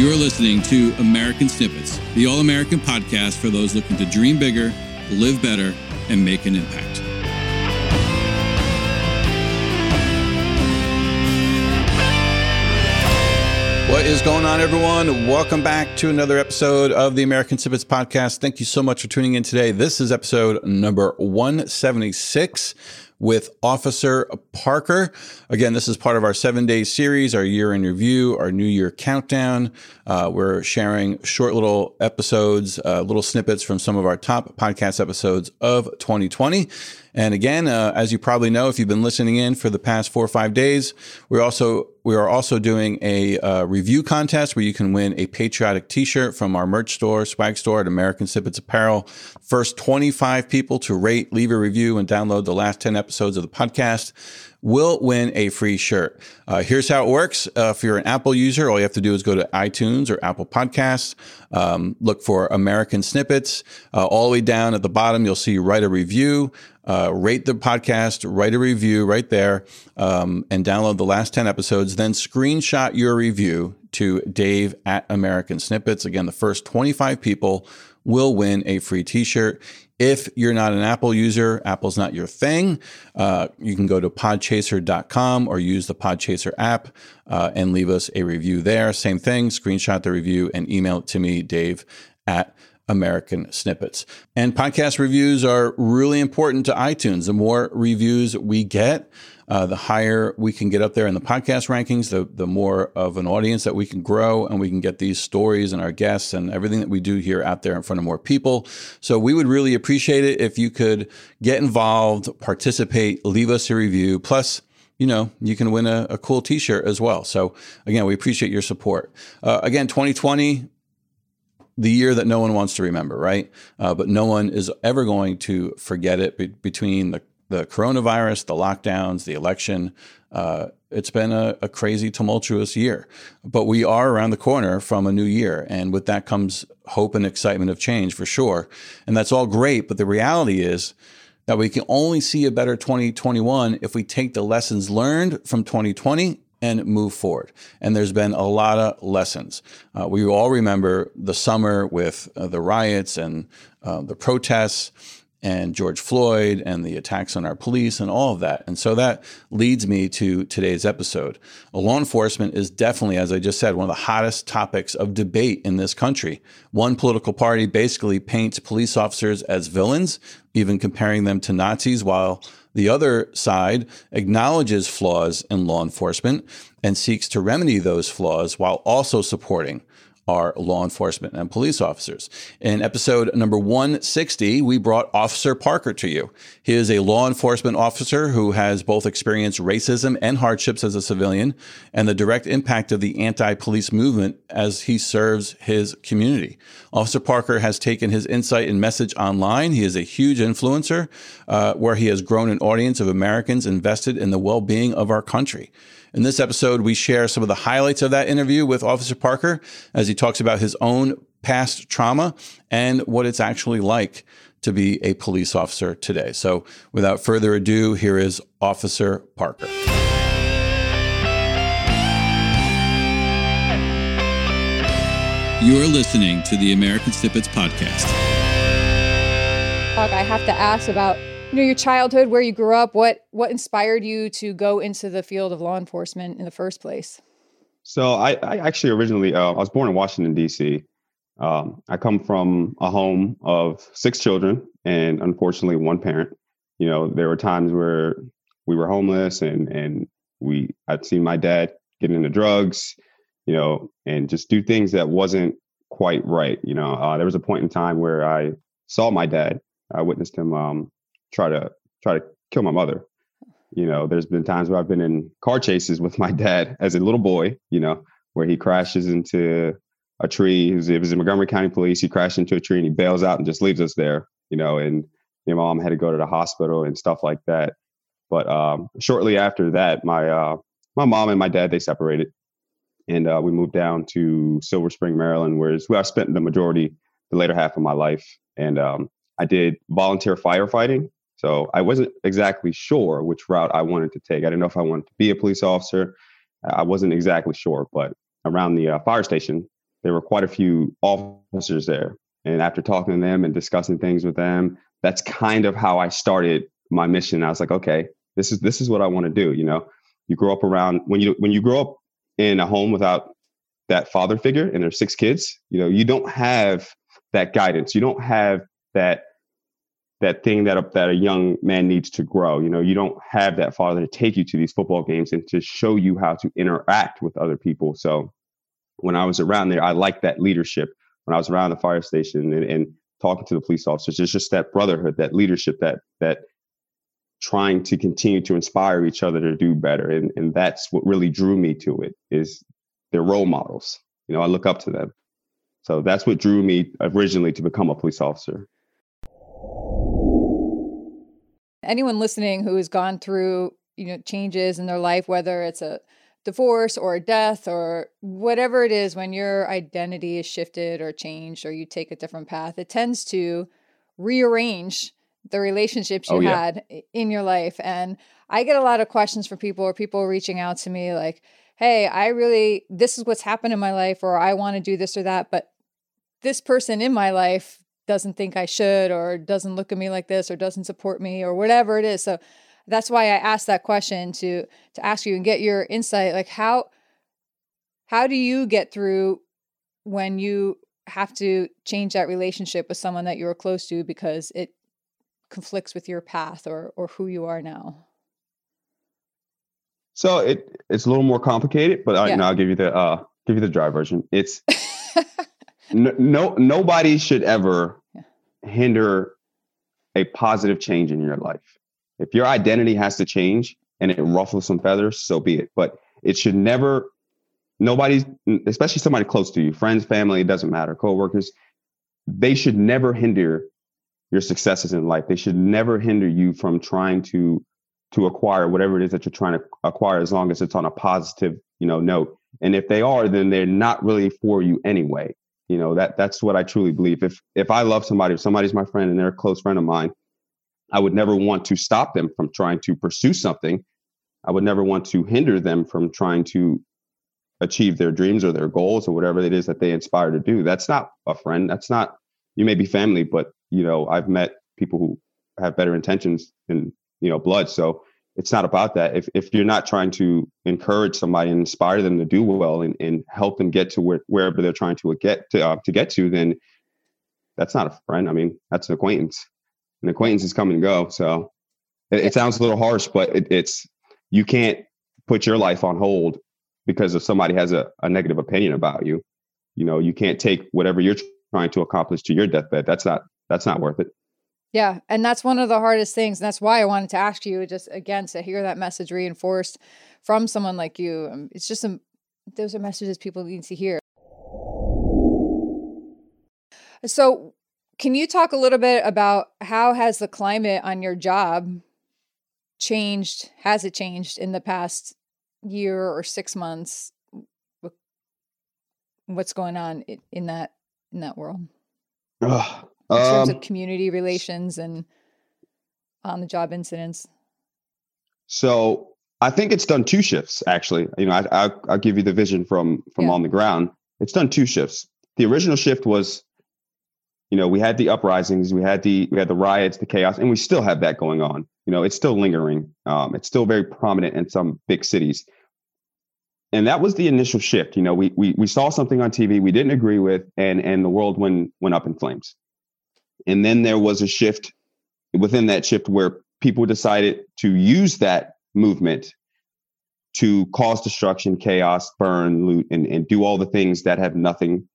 You are listening to American Snippets, the all-American podcast for those looking to dream bigger, live better, and make an impact. What is going on, everyone? Welcome back to another episode of the American Snippets podcast. Thank you so much for tuning in today. This is episode number 176 with Officer Parker. Again, this is part of our 7-day series, our year in review, our New Year countdown. We're sharing short little episodes, little snippets from some of our top podcast episodes of 2020. And again, as you probably know, if you've been listening in for the past 4 or 5 days, we are also doing a review contest where you can win a patriotic t-shirt from our merch store, swag store at American Snippets Apparel. First 25 people to rate, leave a review, and download the last 10 episodes of the podcast will win a free shirt. Here's how it works. If you're an Apple user, all you have to do is go to iTunes or Apple Podcasts, look for American Snippets. All the way down at the bottom, you'll see write a review, rate the podcast, write a review right there, and download the last 10 episodes. Then screenshot your review to Dave at American Snippets. Again, the first 25 people will win a free t-shirt. If you're not an Apple user, Apple's not your thing, you can go to podchaser.com or use the Podchaser app and leave us a review there. Same thing, screenshot the review and email it to me, Dave at American Snippets. And podcast reviews are really important to iTunes. The more reviews we get, the higher we can get up there in the podcast rankings, the more of an audience that we can grow, and we can get these stories and our guests and everything that we do here out there in front of more people. So we would really appreciate it if you could get involved, participate, leave us a review. Plus, you know, you can win a cool t-shirt as well. So again, we appreciate your support. Again, 2020, the year that no one wants to remember, right? But no one is ever going to forget it. Between the coronavirus, the lockdowns, the election, it's been a crazy, tumultuous year. But we are around the corner from a new year. And with that comes hope and excitement of change, for sure. And that's all great. But the reality is that we can only see a better 2021 if we take the lessons learned from 2020 and move forward. And there's been a lot of lessons. We all remember the summer with the riots and the protests, and George Floyd and the attacks on our police and all of that. And so that leads me to today's episode. Law enforcement is definitely, as I just said, one of the hottest topics of debate in this country. One political party basically paints police officers as villains, even comparing them to Nazis, while the other side acknowledges flaws in law enforcement and seeks to remedy those flaws while also supporting our law enforcement and police officers. In episode number 160, we brought Officer Parker to you. He is a law enforcement officer who has both experienced racism and hardships as a civilian and the direct impact of the anti-police movement as he serves his community. Officer Parker has taken his insight and message online. He is a huge influencer where he has grown an audience of Americans invested in the well-being of our country. In this episode, we share some of the highlights of that interview with Officer Parker as he talks about his own past trauma and what it's actually like to be a police officer today. So without further ado, here is Officer Parker. You are listening to the American Snippets podcast. I have to ask about your childhood, where you grew up, what inspired you to go into the field of law enforcement in the first place? So I actually originally, I was born in Washington, D.C. I come from a home of 6 children and unfortunately 1 parent. You know, there were times where we were homeless and I'd seen my dad get into drugs, you know, and just do things that wasn't quite right. You know, there was a point in time where I saw my dad. I witnessed him try to kill my mother. You know, there's been times where I've been in car chases with my dad as a little boy, you know, where he crashes into a tree. It was in Montgomery County Police. He crashed into a tree and he bails out and just leaves us there, you know, and my mom had to go to the hospital and stuff like that. But shortly after that, my mom and my dad, they separated and we moved down to Silver Spring, Maryland, where I spent the later half of my life. And I did volunteer firefighting. So I wasn't exactly sure which route I wanted to take. I didn't know if I wanted to be a police officer. I wasn't exactly sure, but around the fire station, there were quite a few officers there. And after talking to them and discussing things with them, that's kind of how I started my mission. I was like, okay, this is what I want to do. You know, you grow up around, when you grow up in a home without that father figure and there's 6 kids, you know, you don't have that guidance. You don't have that thing that a young man needs to grow. You know, you don't have that father to take you to these football games and to show you how to interact with other people. So when I was around there, I liked that leadership. When I was around the fire station and talking to the police officers, it's just that brotherhood, that leadership, that trying to continue to inspire each other to do better. And that's what really drew me to it, is their role models. You know, I look up to them. So that's what drew me originally to become a police officer. Anyone listening who has gone through, you know, changes in their life, whether it's a divorce or a death or whatever it is, when your identity is shifted or changed or you take a different path, it tends to rearrange the relationships you had in your life. And I get a lot of questions from people, or people reaching out to me like, hey, this is what's happened in my life, or I want to do this or that, but this person in my life doesn't think I should, or doesn't look at me like this, or doesn't support me, or whatever it is. So that's why I asked that question to ask you and get your insight. Like, how do you get through when you have to change that relationship with someone that you were close to because it conflicts with your path or who you are now? So it's a little more complicated, but I'll give you the dry version. It's nobody should ever hinder a positive change in your life. If your identity has to change and it ruffles some feathers, so be it. But it should never, nobody, especially somebody close to you, friends, family, it doesn't matter, coworkers, they should never hinder your successes in life. They should never hinder you from trying to acquire whatever it is that you're trying to acquire, as long as it's on a positive, you know, note. And if they are, then they're not really for you anyway. You know, that's what I truly believe. If I love somebody, if somebody's my friend and they're a close friend of mine, I would never want to stop them from trying to pursue something. I would never want to hinder them from trying to achieve their dreams or their goals or whatever it is that they inspire to do. That's not a friend. That's not, you may be family, but, you know, I've met people who have better intentions than, you know, blood. So it's not about that. If you're not trying to encourage somebody and inspire them to do well and help them get to wherever they're trying to get to, then that's not a friend. I mean, that's an acquaintance. An acquaintance is come and go. So it sounds a little harsh, but it's you can't put your life on hold because if somebody has a negative opinion about you. You know, you can't take whatever you're trying to accomplish to your deathbed. That's not worth it. Yeah. And that's one of the hardest things. And that's why I wanted to ask you, just again, to hear that message reinforced from someone like you. It's just those are messages people need to hear. So can you talk a little bit about how has the climate on your job changed? Has it changed in the past year or 6 months? What's going on in that world? In terms of community relations and on-the-job incidents? So I think it's done 2 shifts, actually. You know, I'll give you the vision from on the ground. It's done 2 shifts. The original shift was, you know, we had the uprisings, we had the riots, the chaos, and we still have that going on. You know, it's still lingering. It's still very prominent in some big cities. And that was the initial shift. You know, we saw something on TV we didn't agree with, and the world went up in flames. And then there was a shift within that shift where people decided to use that movement to cause destruction, chaos, burn, loot, and do all the things that have nothing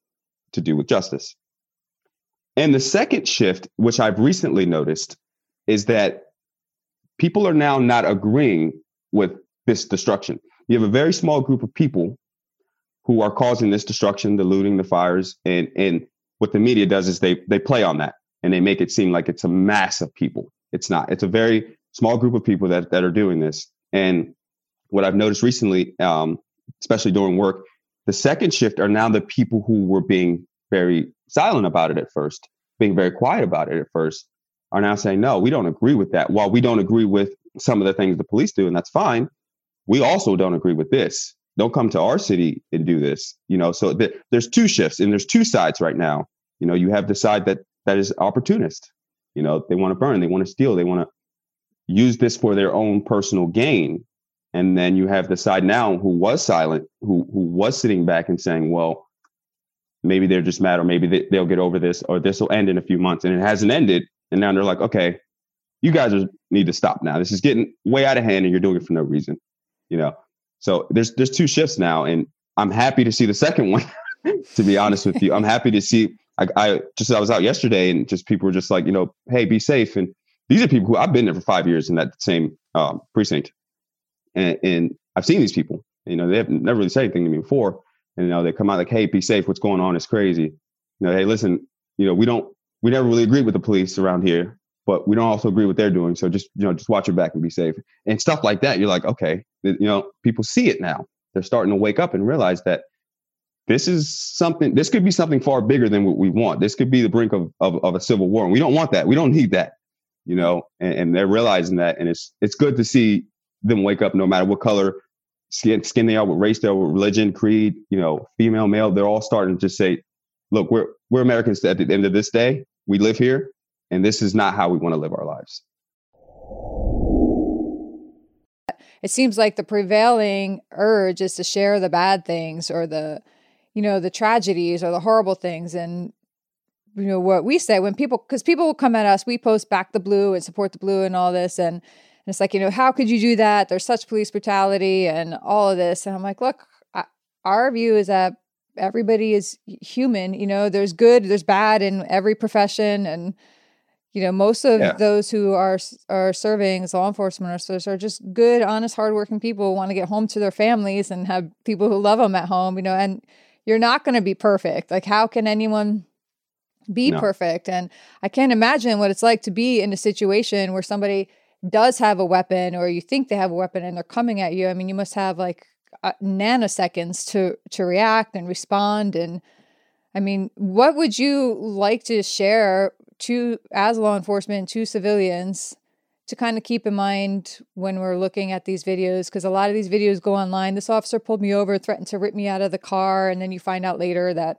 to do with justice. And the second shift, which I've recently noticed, is that people are now not agreeing with this destruction. You have a very small group of people who are causing this destruction, the looting, the fires, and what the media does is they play on that. And they make it seem like it's a mass of people. It's not. It's a very small group of people that are doing this. And what I've noticed recently, especially during work, the second shift are now the people who were being very silent about it at first, being very quiet about it at first, are now saying, no, we don't agree with that. While we don't agree with some of the things the police do, and that's fine, we also don't agree with this. Don't come to our city and do this, you know? So there's two shifts and there's two sides right now. You know, you have the side that is opportunist, you know, they want to burn, they want to steal, they want to use this for their own personal gain. And then you have the side now who was silent, who was sitting back and saying, well, maybe they're just mad, or maybe they'll get over this, or this will end in a few months. And it hasn't ended. And now they're like, okay, you guys need to stop now. This is getting way out of hand and you're doing it for no reason, you know? So there's two shifts now, and I'm happy to see the second one, to be honest with you. I'm happy to see, I was out yesterday and just people were just like, you know, hey, be safe. And these are people who I've been there for 5 years in that same precinct. And I've seen these people, you know, they have never really said anything to me before. And, you know, they come out like, hey, be safe. What's going on is crazy. You know, hey, listen, you know, we never really agreed with the police around here, but we don't also agree with they're doing. So just, you know, just watch your back and be safe and stuff like that. You're like, okay, you know, people see it now. They're starting to wake up and realize that this could be something far bigger than what we want. This could be the brink of a civil war. And we don't want that. We don't need that, you know, and they're realizing that. And it's good to see them wake up, no matter what color skin they are, what race they are, what religion, creed, you know, female, male. They're all starting to just say, look, we're Americans at the end of this day. We live here. And this is not how we want to live our lives. It seems like the prevailing urge is to share the bad things or the, you know, the tragedies or the horrible things. And, you know, what we say when because people will come at us, we post back the blue and support the blue and all this. And it's like, you know, how could you do that? There's such police brutality and all of this. And I'm like, look, our view is that everybody is human. You know, there's good, there's bad in every profession. And, you know, most of those who are serving as law enforcement officers are just good, honest, hardworking people who want to get home to their families and have people who love them at home, you know, and you're not going to be perfect. Like, how can anyone be perfect? And I can't imagine what it's like to be in a situation where somebody does have a weapon, or you think they have a weapon and they're coming at you. I mean, you must have like nanoseconds to react and respond. And I mean, what would you like to share as law enforcement, to civilians, to kind of keep in mind when we're looking at these videos? Because a lot of these videos go online. This officer pulled me over, threatened to rip me out of the car. And then you find out later that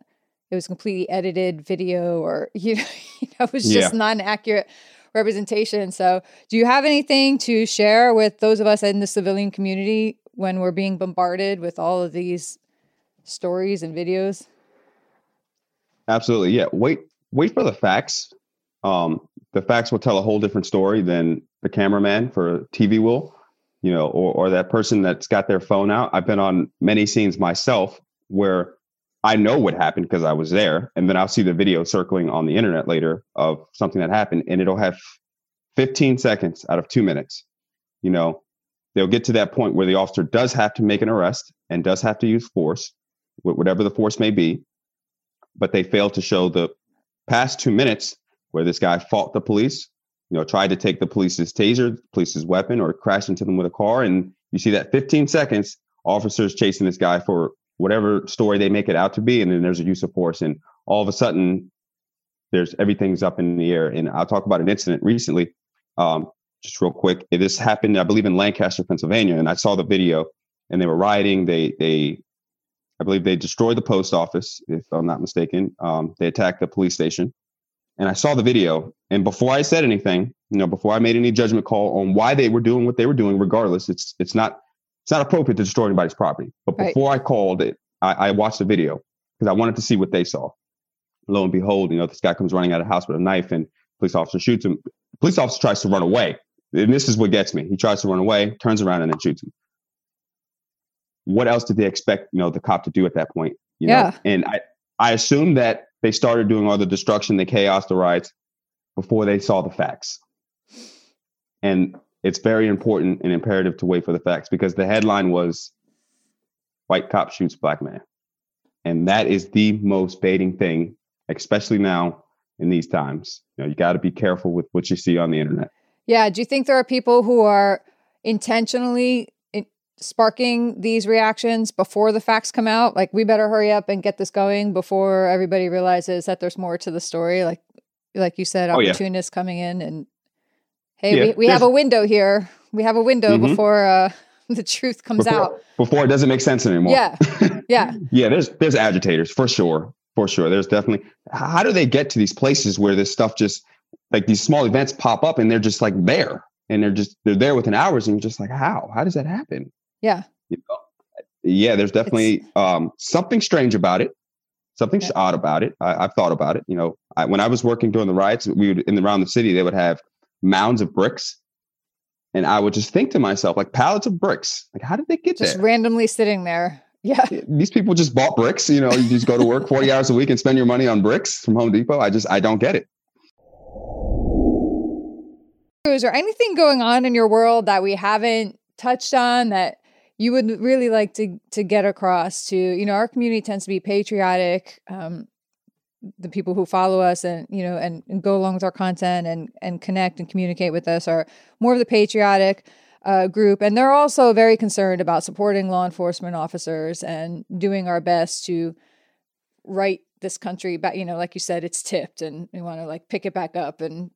it was completely edited video, or, you know, it was just not an accurate representation. So do you have anything to share with those of us in the civilian community when we're being bombarded with all of these stories and videos? Absolutely. Yeah. Wait for the facts. The facts will tell a whole different story than the cameraman for TV will, you know, or that person that's got their phone out. I've been on many scenes myself where I know what happened because I was there. And then I'll see the video circling on the internet later of something that happened, and it'll have 15 seconds out of 2 minutes. You know, they'll get to that point where the officer does have to make an arrest and does have to use force, whatever the force may be, but they fail to show the past 2 minutes where this guy fought the police, you know, tried to take the police's taser, police's weapon, or crashed into them with a car. And you see that 15 seconds, officers chasing this guy for whatever story they make it out to be. And then there's a use of force. And all of a sudden, everything's up in the air. And I'll talk about an incident recently, just real quick. This happened, I believe, in Lancaster, Pennsylvania. And I saw the video, and they were rioting. I believe they destroyed the post office, if I'm not mistaken. They attacked the police station. And I saw the video. And before I said anything, you know, before I made any judgment call on why they were doing what they were doing, regardless, it's not appropriate to destroy anybody's property. But before I called it, I watched the video because I wanted to see what they saw. Lo and behold, you know, this guy comes running out of the house with a knife, and police officer shoots him. Police officer tries to run away. And this is what gets me. He tries to run away, turns around, and then shoots him. What else did they expect, you know, the cop to do at that point? You know? And I assume that they started doing all the destruction, the chaos, the riots before they saw the facts. And it's very important and imperative to wait for the facts, because the headline was white cop shoots black man. And that is the most baiting thing, especially now in these times. You know, you got to be careful with what you see on the internet. Yeah. Do you think there are people who are intentionally sparking these reactions before the facts come out? Like, we better hurry up and get this going before everybody realizes that there's more to the story. Like you said, opportunists coming in and, hey, we have a window here. We have a window before the truth comes out. Before it doesn't make sense anymore. Yeah. Yeah. Yeah. There's agitators for sure. For sure. There's definitely, how do they get to these places where this stuff just like these small events pop up and they're just like there and they're there within hours and you're just like, how does that happen? Yeah. You know? Yeah. There's definitely something strange about it. Something's odd about it. I've thought about it. You know, when I was working during the riots, we would around the city, they would have mounds of bricks. And I would just think to myself, like pallets of bricks. Like, how did they get there? Just randomly sitting there. Yeah. These people just bought bricks. You know, you just go to work 40 hours a week and spend your money on bricks from Home Depot. I don't get it. Is there anything going on in your world that we haven't touched on that you would really like to get across to, you know, our community tends to be patriotic, the people who follow us and, you know, and go along with our content and connect and communicate with us are more of the patriotic group. And they're also very concerned about supporting law enforcement officers and doing our best to right this country back. You know, like you said, it's tipped and we want to like pick it back up and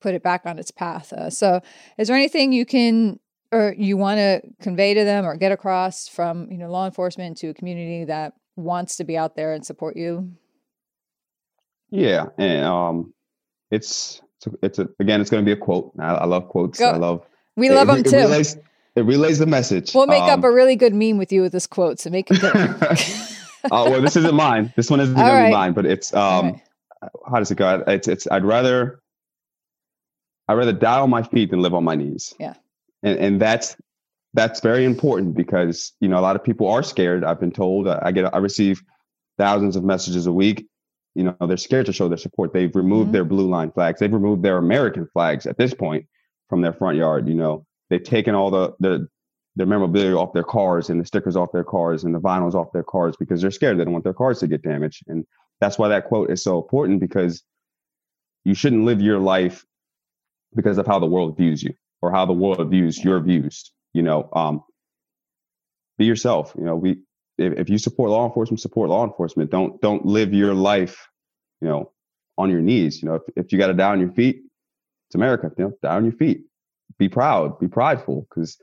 put it back on its path. So is there anything you can, or you want to convey to them or get across from, you know, law enforcement to a community that wants to be out there and support you? Yeah. And again, it's going to be a quote. I love quotes. Go. We love them too. It relays the message. We'll make up a really good meme with you with this quote. So make it good. Well, this isn't mine. This one isn't going to be mine, but it's, how does it go? It's, I'd rather die on my feet than live on my knees. Yeah. And that's very important because, you know, a lot of people are scared. I've been told I receive thousands of messages a week. You know, they're scared to show their support. They've removed their blue line flags. They've removed their American flags at this point from their front yard. You know, they've taken all their memorabilia off their cars and the stickers off their cars and the vinyls off their cars because they're scared. They don't want their cars to get damaged. And that's why that quote is so important, because you shouldn't live your life because of how the world views you or how the world views your views. You know, be yourself. You know, if you support law enforcement, don't live your life, you know, on your knees. You know, if you got to die on your feet, it's America, you know, die on your feet, be proud, be prideful, because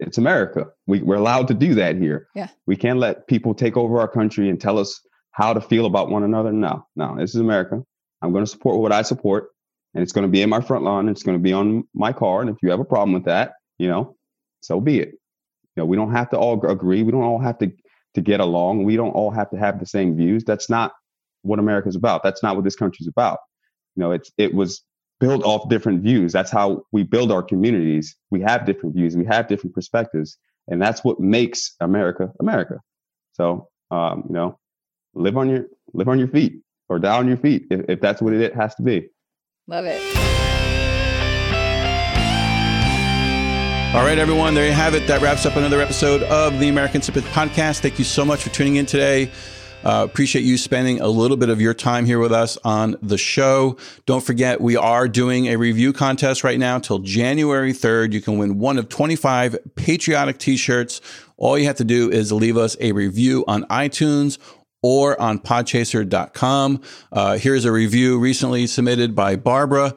it's America. We're allowed to do that here. Yeah. We can't let people take over our country and tell us how to feel about one another. No, this is America. I'm going to support what I support, and it's going to be in my front lawn. It's going to be on my car. And if you have a problem with that, you know, so be it. You know, we don't have to all agree. We don't all have to get along. We don't all have to have the same views. That's not what America's about. That's not what this country's about. You know, it was built off different views. That's how we build our communities. We have different views. We have different perspectives. And that's what makes America, America. So, you know, live on your feet or die on your feet if that's what it has to be. Love it. All right, everyone, there you have it. That wraps up another episode of the American Snippets Podcast. Thank you so much for tuning in today. Appreciate you spending a little bit of your time here with us on the show. Don't forget, we are doing a review contest right now till January 3rd. You can win one of 25 patriotic t-shirts. All you have to do is leave us a review on iTunes or on podchaser.com. Here's a review recently submitted by Barbara.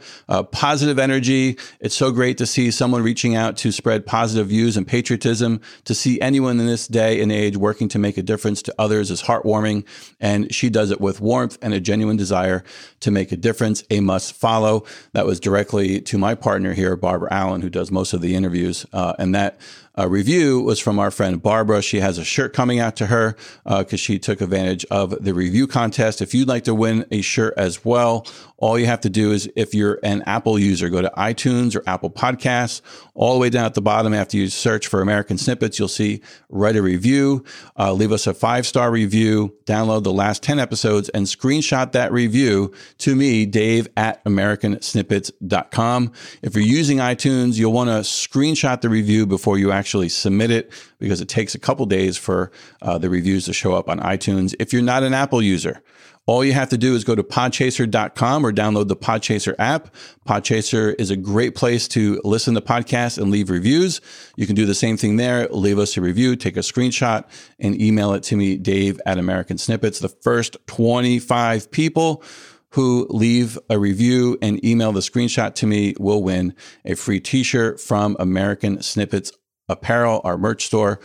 Positive energy. It's so great to see someone reaching out to spread positive views and patriotism. To see anyone in this day and age working to make a difference to others is heartwarming. And she does it with warmth and a genuine desire to make a difference. A must follow. That was directly to my partner here, Barbara Allen, who does most of the interviews. And that review was from our friend Barbara. She has a shirt coming out to her because she took advantage of the review contest. If you'd like to win a shirt as well, all you have to do is, if you're an Apple user, go to iTunes or Apple Podcasts. All the way down at the bottom, after you search for American Snippets, you'll see write a review, leave us a 5-star review, download the last 10 episodes, and screenshot that review to me, dave@americansnippets.com. If you're using iTunes, you'll want to screenshot the review before you actually submit it, because it takes a couple days for the reviews to show up on iTunes. If you're not an Apple user, all you have to do is go to podchaser.com or download the Podchaser app. Podchaser is a great place to listen to podcasts and leave reviews. You can do the same thing there. Leave us a review, take a screenshot, and email it to me, dave@americansnippets. The first 25 people who leave a review and email the screenshot to me will win a free t-shirt from American Snippets Apparel, our merch store,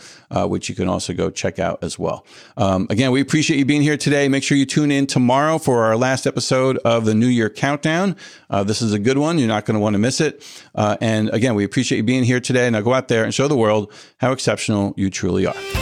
which you can also go check out as well. Again, we appreciate you being here today. Make sure you tune in tomorrow for our last episode of the New Year Countdown. This is a good one. You're not going to want to miss it. And again, we appreciate you being here today. Now go out there and show the world how exceptional you truly are.